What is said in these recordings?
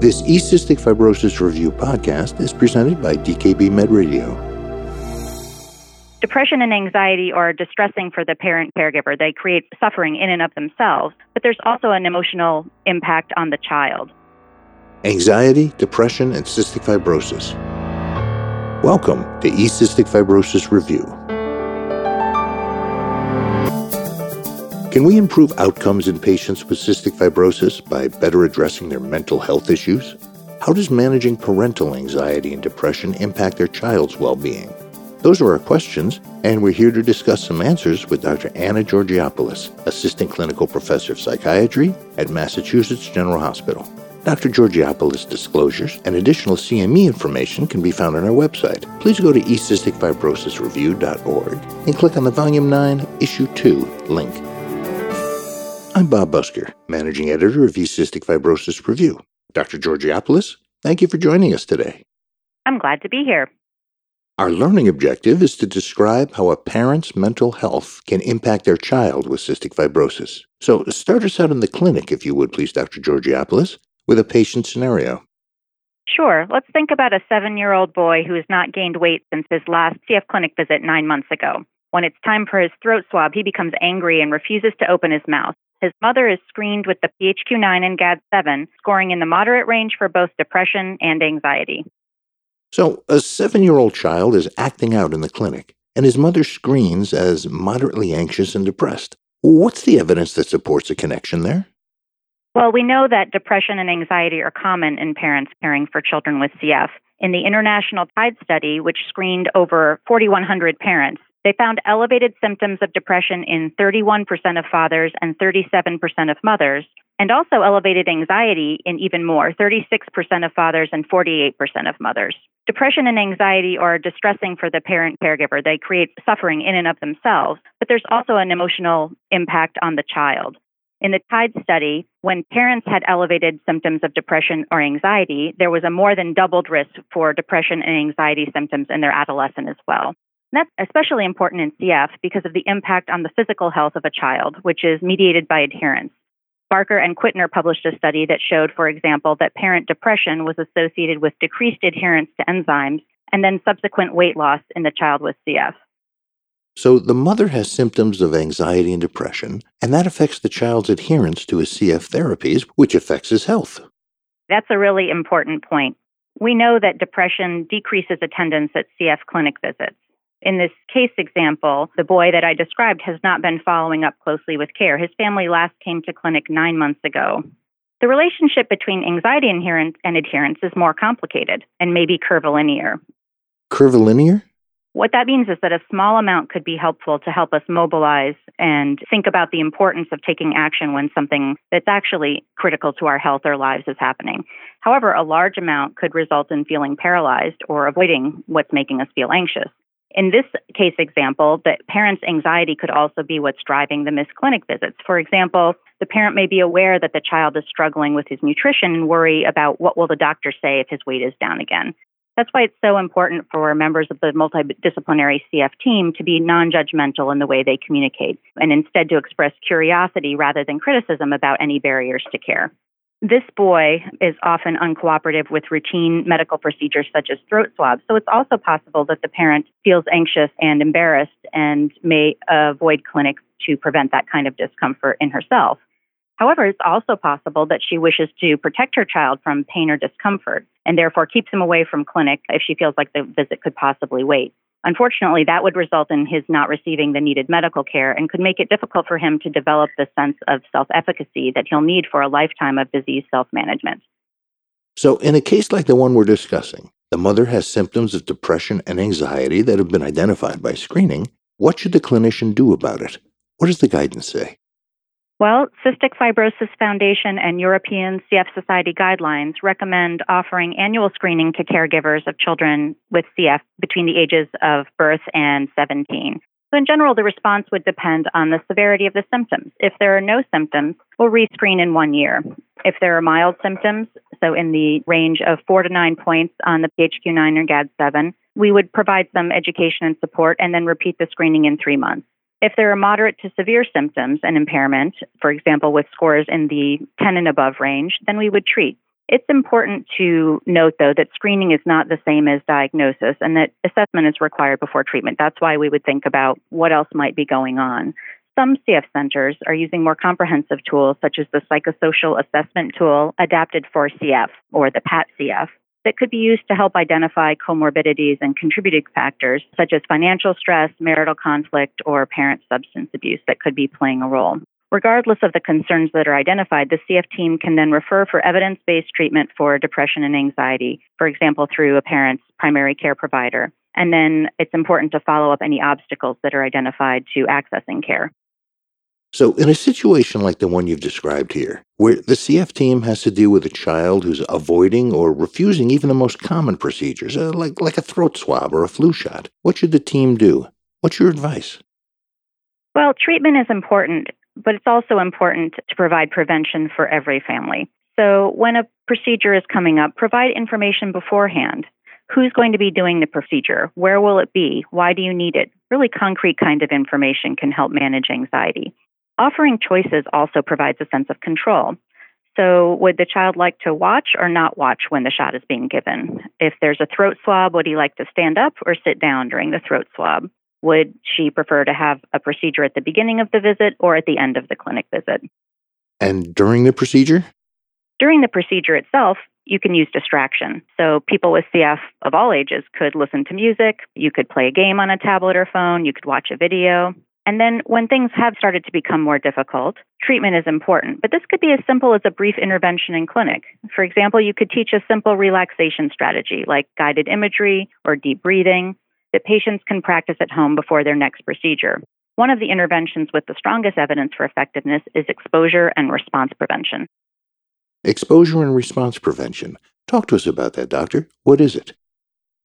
This E-Cystic Fibrosis Review podcast is presented by DKB Med Radio. Depression and anxiety are distressing for the parent-caregiver. They create suffering in and of themselves, but there's also an emotional impact on the child. Anxiety, depression, and cystic fibrosis. Welcome to E-Cystic Fibrosis Review. Can we improve outcomes in patients with cystic fibrosis by better addressing their mental health issues? How does managing parental anxiety and depression impact their child's well-being? Those are our questions, and we're here to discuss some answers with Dr. Anna Georgiopoulos, Assistant Clinical Professor of Psychiatry at Massachusetts General Hospital. Dr. Georgiopoulos' disclosures and additional CME information can be found on our website. Please go to ecysticfibrosisreview.org and click on the Volume 9, Issue 2 link. I'm Bob Busker, Managing Editor of E-Cystic Fibrosis Review. Dr. Georgiopoulos, thank you for joining us today. I'm glad to be here. Our learning objective is to describe how a parent's mental health can impact their child with cystic fibrosis. So start us out in the clinic, if you would, please, Dr. Georgiopoulos, with a patient scenario. Sure. Let's think about a 7-year-old boy who has not gained weight since his last CF clinic visit 9 months ago. When it's time for his throat swab, he becomes angry and refuses to open his mouth. His mother is screened with the PHQ-9 and GAD-7, scoring in the moderate range for both depression and anxiety. So, a 7-year-old child is acting out in the clinic, and his mother screens as moderately anxious and depressed. What's the evidence that supports a connection there? Well, we know that depression and anxiety are common in parents caring for children with CF. In the international TIDE study, which screened over 4,100 parents, they found elevated symptoms of depression in 31% of fathers and 37% of mothers, and also elevated anxiety in even more, 36% of fathers and 48% of mothers. Depression and anxiety are distressing for the parent-caregiver. They create suffering in and of themselves, but there's also an emotional impact on the child. In the TIDE study, when parents had elevated symptoms of depression or anxiety, there was a more than doubled risk for depression and anxiety symptoms in their adolescent as well. That's especially important in CF because of the impact on the physical health of a child, which is mediated by adherence. Barker and Quittner published a study that showed, for example, that parent depression was associated with decreased adherence to enzymes and then subsequent weight loss in the child with CF. So the mother has symptoms of anxiety and depression, and that affects the child's adherence to his CF therapies, which affects his health. That's a really important point. We know that depression decreases attendance at CF clinic visits. In this case example, the boy that I described has not been following up closely with care. His family last came to clinic 9 months ago. The relationship between anxiety and adherence is more complicated and may be curvilinear. Curvilinear? What that means is that a small amount could be helpful to help us mobilize and think about the importance of taking action when something that's actually critical to our health or lives is happening. However, a large amount could result in feeling paralyzed or avoiding what's making us feel anxious. In this case example, the parent's anxiety could also be what's driving the missed clinic visits. For example, the parent may be aware that the child is struggling with his nutrition and worry about what will the doctor say if his weight is down again. That's why it's so important for members of the multidisciplinary CF team to be non-judgmental in the way they communicate and instead to express curiosity rather than criticism about any barriers to care. This boy is often uncooperative with routine medical procedures such as throat swabs, so it's also possible that the parent feels anxious and embarrassed and may avoid clinics to prevent that kind of discomfort in herself. However, it's also possible that she wishes to protect her child from pain or discomfort and therefore keeps him away from clinic if she feels like the visit could possibly wait. Unfortunately, that would result in his not receiving the needed medical care and could make it difficult for him to develop the sense of self-efficacy that he'll need for a lifetime of disease self-management. So in a case like the one we're discussing, the mother has symptoms of depression and anxiety that have been identified by screening. What should the clinician do about it? What does the guidance say? Well, Cystic Fibrosis Foundation and European CF Society guidelines recommend offering annual screening to caregivers of children with CF between the ages of birth and 17. So in general, the response would depend on the severity of the symptoms. If there are no symptoms, we'll rescreen in 1 year. If there are mild symptoms, so in the range of 4 to 9 points on the PHQ-9 or GAD-7, we would provide some education and support and then repeat the screening in 3 months. If there are moderate to severe symptoms and impairment, for example, with scores in the 10 and above range, then we would treat. It's important to note, though, that screening is not the same as diagnosis and that assessment is required before treatment. That's why we would think about what else might be going on. Some CF centers are using more comprehensive tools, such as the psychosocial assessment tool adapted for CF or the PAT-CF, that could be used to help identify comorbidities and contributing factors, such as financial stress, marital conflict, or parent substance abuse that could be playing a role. Regardless of the concerns that are identified, the CF team can then refer for evidence-based treatment for depression and anxiety, for example, through a parent's primary care provider. And then it's important to follow up any obstacles that are identified to accessing care. So in a situation like the one you've described here, where the CF team has to deal with a child who's avoiding or refusing even the most common procedures, like a throat swab or a flu shot, what should the team do? What's your advice? Well, treatment is important, but it's also important to provide prevention for every family. So when a procedure is coming up, provide information beforehand. Who's going to be doing the procedure? Where will it be? Why do you need it? Really concrete kind of information can help manage anxiety. Offering choices also provides a sense of control. So would the child like to watch or not watch when the shot is being given? If there's a throat swab, would he like to stand up or sit down during the throat swab? Would she prefer to have a procedure at the beginning of the visit or at the end of the clinic visit? And during the procedure? During the procedure itself, you can use distraction. So people with CF of all ages could listen to music, you could play a game on a tablet or phone, you could watch a video. And then when things have started to become more difficult, treatment is important. But this could be as simple as a brief intervention in clinic. For example, you could teach a simple relaxation strategy like guided imagery or deep breathing that patients can practice at home before their next procedure. One of the interventions with the strongest evidence for effectiveness is exposure and response prevention. Exposure and response prevention. Talk to us about that, Doctor. What is it?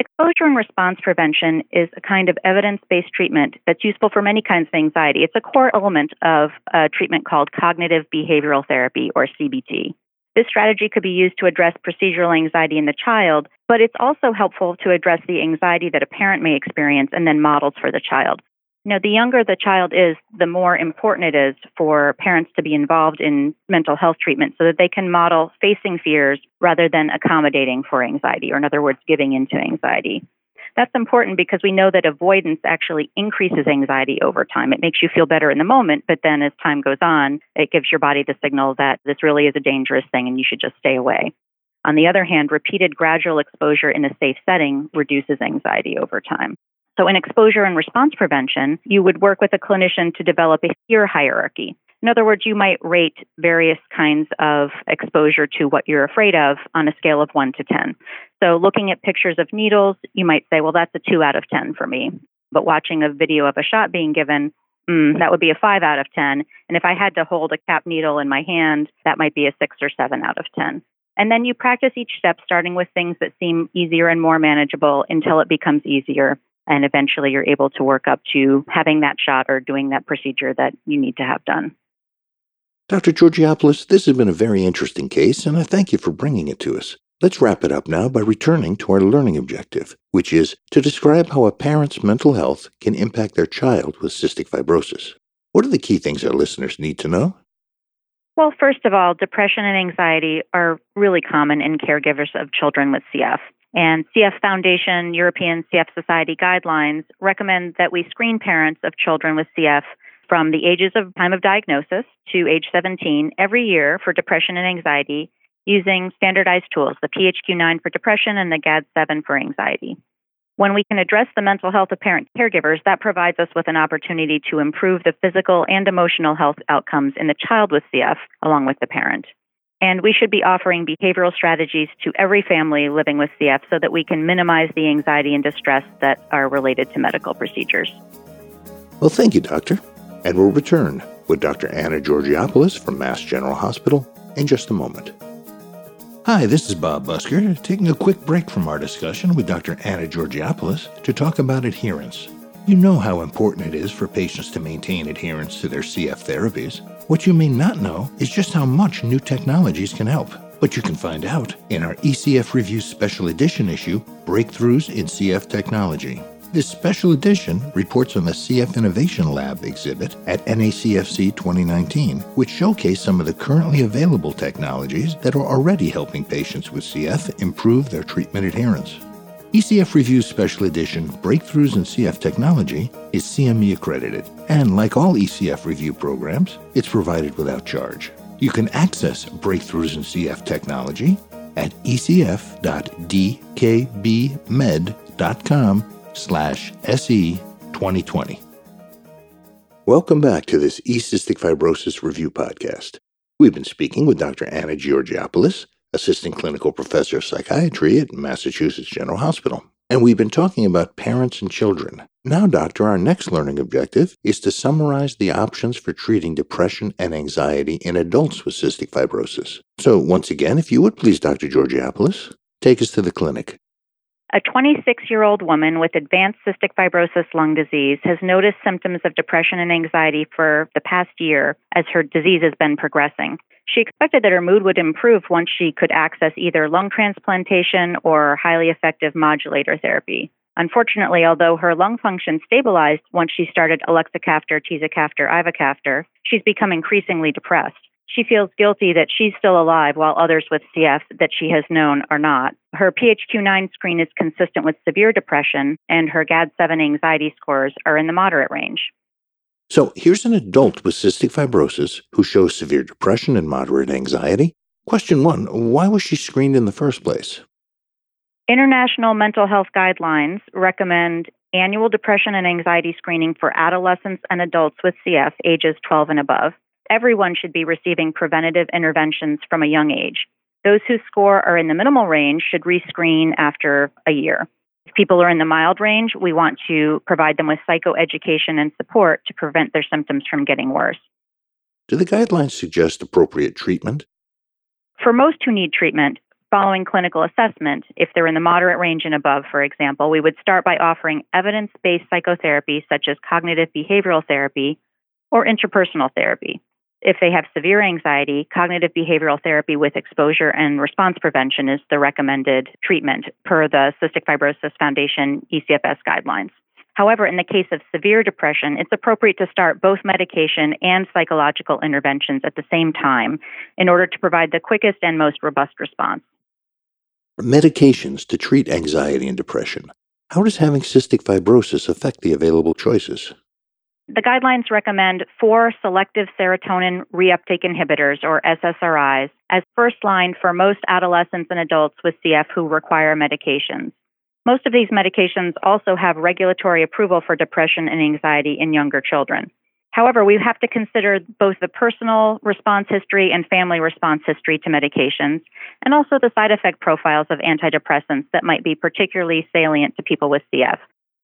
Exposure and response prevention is a kind of evidence-based treatment that's useful for many kinds of anxiety. It's a core element of a treatment called cognitive behavioral therapy, or CBT. This strategy could be used to address procedural anxiety in the child, but it's also helpful to address the anxiety that a parent may experience and then models for the child. You know, the younger the child is, the more important it is for parents to be involved in mental health treatment so that they can model facing fears rather than accommodating for anxiety, or in other words, giving into anxiety. That's important because we know that avoidance actually increases anxiety over time. It makes you feel better in the moment, but then as time goes on, it gives your body the signal that this really is a dangerous thing and you should just stay away. On the other hand, repeated gradual exposure in a safe setting reduces anxiety over time. So in exposure and response prevention, you would work with a clinician to develop a fear hierarchy. In other words, you might rate various kinds of exposure to what you're afraid of on a scale of 1 to 10. So looking at pictures of needles, you might say, well, that's a 2 out of 10 for me. But watching a video of a shot being given, that would be a 5 out of 10. And if I had to hold a cap needle in my hand, that might be a 6 or 7 out of 10. And then you practice each step, starting with things that seem easier and more manageable until it becomes easier. And eventually you're able to work up to having that shot or doing that procedure that you need to have done. Dr. Georgiopoulos, this has been a very interesting case, and I thank you for bringing it to us. Let's wrap it up now by returning to our learning objective, which is to describe how a parent's mental health can impact their child with cystic fibrosis. What are the key things our listeners need to know? Well, first of all, depression and anxiety are really common in caregivers of children with CF. And CF Foundation European CF Society guidelines recommend that we screen parents of children with CF from the ages of time of diagnosis to age 17 every year for depression and anxiety using standardized tools, the PHQ-9 for depression and the GAD-7 for anxiety. When we can address the mental health of parent caregivers, that provides us with an opportunity to improve the physical and emotional health outcomes in the child with CF along with the parent. And we should be offering behavioral strategies to every family living with CF so that we can minimize the anxiety and distress that are related to medical procedures. Well, thank you, Doctor. And we'll return with Dr. Anna Georgiopoulos from Mass General Hospital in just a moment. Hi, this is Bob Busker, taking a quick break from our discussion with Dr. Anna Georgiopoulos to talk about adherence. You know how important it is for patients to maintain adherence to their CF therapies. What you may not know is just how much new technologies can help. But you can find out in our ECF Review Special Edition issue, Breakthroughs in CF Technology. This special edition reports on the CF Innovation Lab exhibit at NACFC 2019, which showcased some of the currently available technologies that are already helping patients with CF improve their treatment adherence. ECF Review's special edition, Breakthroughs in CF Technology, is CME accredited, and like all ECF Review programs, it's provided without charge. You can access Breakthroughs in CF Technology at ecf.dkbmed.com/SE2020. Welcome back to this Cystic Fibrosis Review Podcast. We've been speaking with Dr. Anna Georgiopoulos, Assistant Clinical Professor of Psychiatry at Massachusetts General Hospital. And we've been talking about parents and children. Now, Doctor, our next learning objective is to summarize the options for treating depression and anxiety in adults with cystic fibrosis. So, once again, if you would please, Dr. Georgiopoulos, take us to the clinic. A 26-year-old woman with advanced cystic fibrosis lung disease has noticed symptoms of depression and anxiety for the past year as her disease has been progressing. She expected that her mood would improve once she could access either lung transplantation or highly effective modulator therapy. Unfortunately, although her lung function stabilized once she started elexacaftor, tezacaftor, ivacaftor, she's become increasingly depressed. She feels guilty that she's still alive while others with CF that she has known are not. Her PHQ-9 screen is consistent with severe depression, and her GAD-7 anxiety scores are in the moderate range. So here's an adult with cystic fibrosis who shows severe depression and moderate anxiety. Question one, why was she screened in the first place? International mental health guidelines recommend annual depression and anxiety screening for adolescents and adults with CF ages 12 and above. Everyone should be receiving preventative interventions from a young age. Those whose score are in the minimal range should rescreen after a year. If people are in the mild range, we want to provide them with psychoeducation and support to prevent their symptoms from getting worse. Do the guidelines suggest appropriate treatment? For most who need treatment, following clinical assessment, if they're in the moderate range and above, for example, we would start by offering evidence-based psychotherapy such as cognitive behavioral therapy or interpersonal therapy. If they have severe anxiety, cognitive behavioral therapy with exposure and response prevention is the recommended treatment per the Cystic Fibrosis Foundation ECFS guidelines. However, in the case of severe depression, it's appropriate to start both medication and psychological interventions at the same time in order to provide the quickest and most robust response. Medications to treat anxiety and depression. How does having cystic fibrosis affect the available choices? The guidelines recommend 4 selective serotonin reuptake inhibitors, or SSRIs, as first line for most adolescents and adults with CF who require medications. Most of these medications also have regulatory approval for depression and anxiety in younger children. However, we have to consider both the personal response history and family response history to medications, and also the side effect profiles of antidepressants that might be particularly salient to people with CF.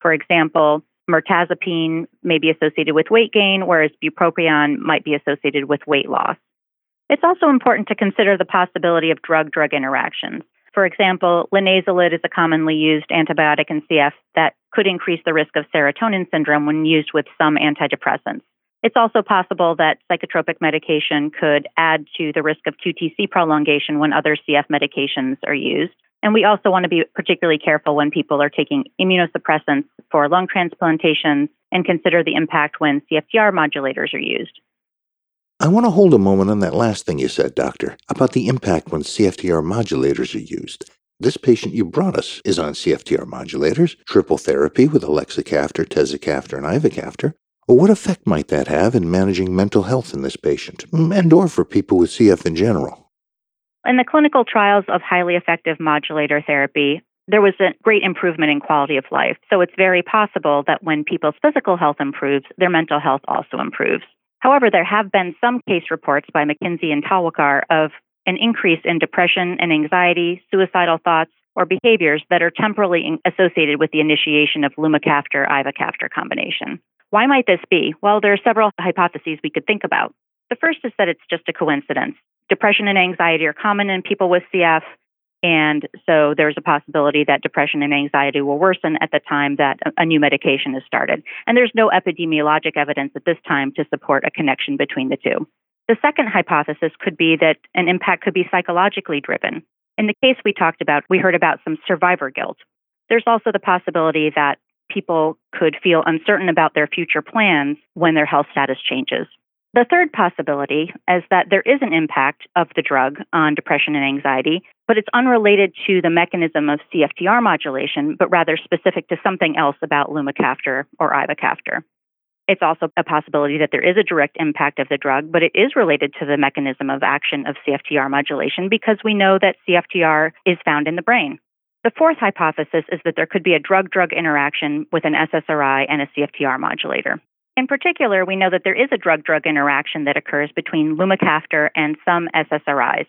For example, mirtazapine may be associated with weight gain, whereas bupropion might be associated with weight loss. It's also important to consider the possibility of drug-drug interactions. For example, linezolid is a commonly used antibiotic in CF that could increase the risk of serotonin syndrome when used with some antidepressants. It's also possible that psychotropic medication could add to the risk of QTc prolongation when other CF medications are used. And we also want to be particularly careful when people are taking immunosuppressants for lung transplantations and consider the impact when CFQR modulators are used. I want to hold a moment on that last thing you said, Doctor, about the impact when CFTR modulators are used. This patient you brought us is on CFTR modulators, triple therapy with elexacaftor, tezacaftor, and ivacaftor. What effect might that have in managing mental health in this patient, and or for people with CF in general? In the clinical trials of highly effective modulator therapy, there was a great improvement in quality of life. So it's very possible that when people's physical health improves, their mental health also improves. However, there have been some case reports by Mackenzie and Tawakar of an increase in depression and anxiety, suicidal thoughts, or behaviors that are temporally associated with the initiation of lumacaftor-ivacaftor combination. Why might this be? Well, there are several hypotheses we could think about. The first is that it's just a coincidence. Depression and anxiety are common in people with CF, and so there's a possibility that depression and anxiety will worsen at the time that a new medication is started. And there's no epidemiologic evidence at this time to support a connection between the two. The second hypothesis could be that an impact could be psychologically driven. In the case we talked about, we heard about some survivor guilt. There's also the possibility that people could feel uncertain about their future plans when their health status changes. The third possibility is that there is an impact of the drug on depression and anxiety, but it's unrelated to the mechanism of CFTR modulation, but rather specific to something else about lumacaftor or ivacaftor. It's also a possibility that there is a direct impact of the drug, but it is related to the mechanism of action of CFTR modulation because we know that CFTR is found in the brain. The fourth hypothesis is that there could be a drug-drug interaction with an SSRI and a CFTR modulator. In particular, we know that there is a drug-drug interaction that occurs between lumacaftor and some SSRIs.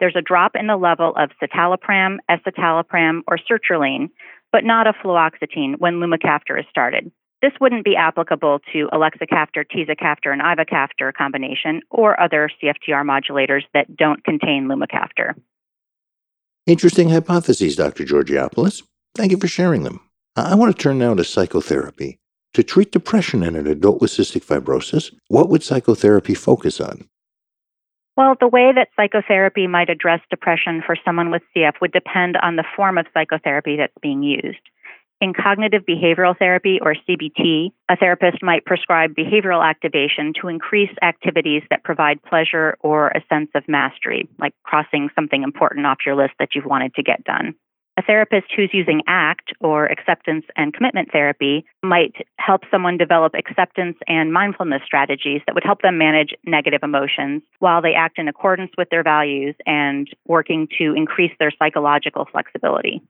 There's a drop in the level of citalopram, escitalopram, or sertraline, but not of fluoxetine when lumacaftor is started. This wouldn't be applicable to elexacaftor, tezacaftor, and ivacaftor combination or other CFTR modulators that don't contain lumacaftor. Interesting hypotheses, Dr. Georgiopoulos. Thank you for sharing them. I want to turn now to psychotherapy. To treat depression in an adult with cystic fibrosis, what would psychotherapy focus on? Well, the way that psychotherapy might address depression for someone with CF would depend on the form of psychotherapy that's being used. In cognitive behavioral therapy, or CBT, a therapist might prescribe behavioral activation to increase activities that provide pleasure or a sense of mastery, like crossing something important off your list that you've wanted to get done. A therapist who's using ACT, or acceptance and commitment therapy, might help someone develop acceptance and mindfulness strategies that would help them manage negative emotions while they act in accordance with their values and working to increase their psychological flexibility.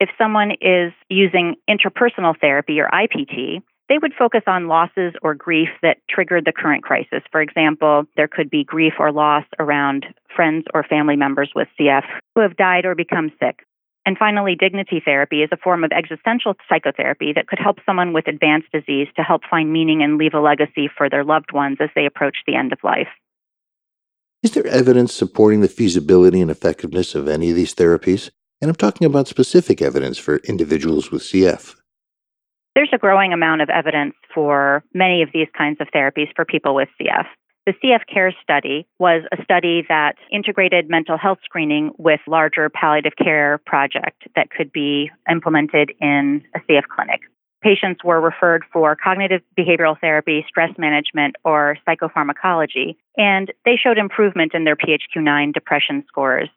If someone is using interpersonal therapy, or IPT, they would focus on losses or grief that triggered the current crisis. For example, there could be grief or loss around friends or family members with CF who have died or become sick. And finally, dignity therapy is a form of existential psychotherapy that could help someone with advanced disease to help find meaning and leave a legacy for their loved ones as they approach the end of life. Is there evidence supporting the feasibility and effectiveness of any of these therapies? And I'm talking about specific evidence for individuals with CF. There's a growing amount of evidence for many of these kinds of therapies for people with CF. The CF Care study was a study that integrated mental health screening with larger palliative care project that could be implemented in a CF clinic. Patients were referred for cognitive behavioral therapy, stress management, or psychopharmacology, and they showed improvement in their PHQ-9 depression scores.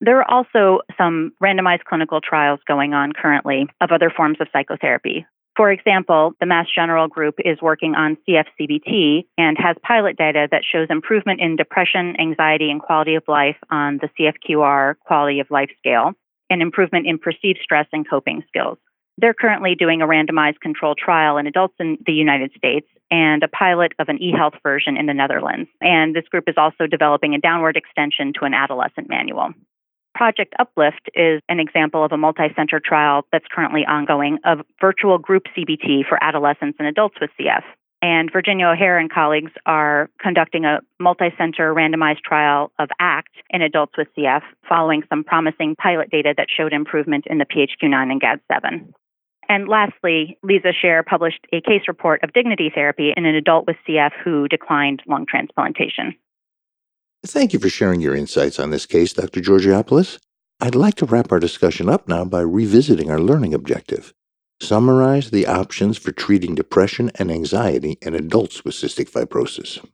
There are also some randomized clinical trials going on currently of other forms of psychotherapy. For example, the Mass General Group is working on CFCBT and has pilot data that shows improvement in depression, anxiety, and quality of life on the CFQR quality of life scale, and improvement in perceived stress and coping skills. They're currently doing a randomized controlled trial in adults in the United States and a pilot of an e-health version in the Netherlands. And this group is also developing a downward extension to an adolescent manual. Project Uplift is an example of a multi-center trial that's currently ongoing of virtual group CBT for adolescents and adults with CF. And Virginia O'Hare and colleagues are conducting a multi-center randomized trial of ACT in adults with CF following some promising pilot data that showed improvement in the PHQ-9 and GAD-7. And lastly, Lisa Sher published a case report of dignity therapy in an adult with CF who declined lung transplantation. Thank you for sharing your insights on this case, Dr. Georgiopoulos. I'd like to wrap our discussion up now by revisiting our learning objective. Summarize the options for treating depression and anxiety in adults with cystic fibrosis.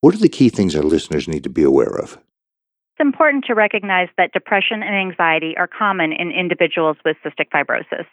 What are the key things our listeners need to be aware of? It's important to recognize that depression and anxiety are common in individuals with cystic fibrosis.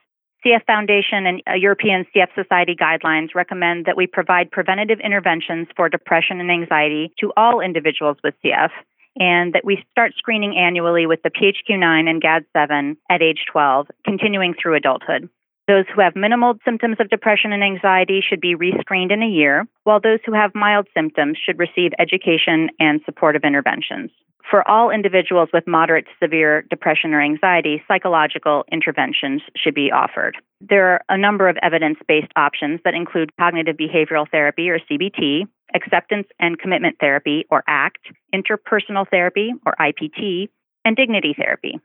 CF Foundation and European CF Society guidelines recommend that we provide preventative interventions for depression and anxiety to all individuals with CF, and that we start screening annually with the PHQ-9 and GAD-7 at age 12, continuing through adulthood. Those who have minimal symptoms of depression and anxiety should be rescreened in a year, while those who have mild symptoms should receive education and supportive interventions. For all individuals with moderate to severe depression or anxiety, psychological interventions should be offered. There are a number of evidence-based options that include cognitive behavioral therapy, or CBT, acceptance and commitment therapy, or ACT, interpersonal therapy, or IPT, and dignity therapy.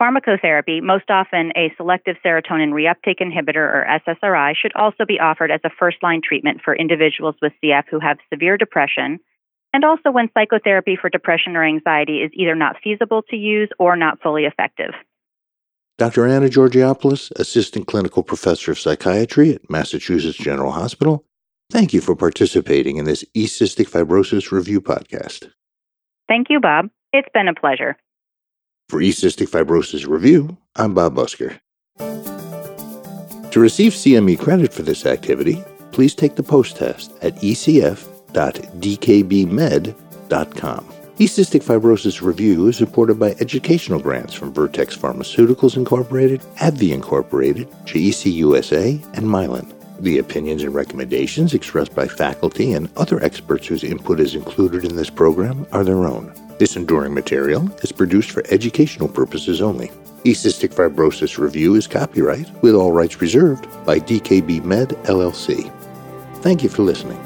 Pharmacotherapy, most often a selective serotonin reuptake inhibitor or SSRI, should also be offered as a first-line treatment for individuals with CF who have severe depression, and also when psychotherapy for depression or anxiety is either not feasible to use or not fully effective. Dr. Anna Georgiopoulos, Assistant Clinical Professor of Psychiatry at Massachusetts General Hospital, thank you for participating in this eCystic Fibrosis Review podcast. Thank you, Bob. It's been a pleasure. For eCystic Fibrosis Review, I'm Bob Busker. To receive CME credit for this activity, please take the post test at ecf.dkbmed.com. eCystic Fibrosis Review is supported by educational grants from Vertex Pharmaceuticals Incorporated, AbbVie Incorporated, GEC USA, and Mylan. The opinions and recommendations expressed by faculty and other experts whose input is included in this program are their own. This enduring material is produced for educational purposes only. eCystic Fibrosis Review is copyright, with all rights reserved, by DKB Med, LLC. Thank you for listening.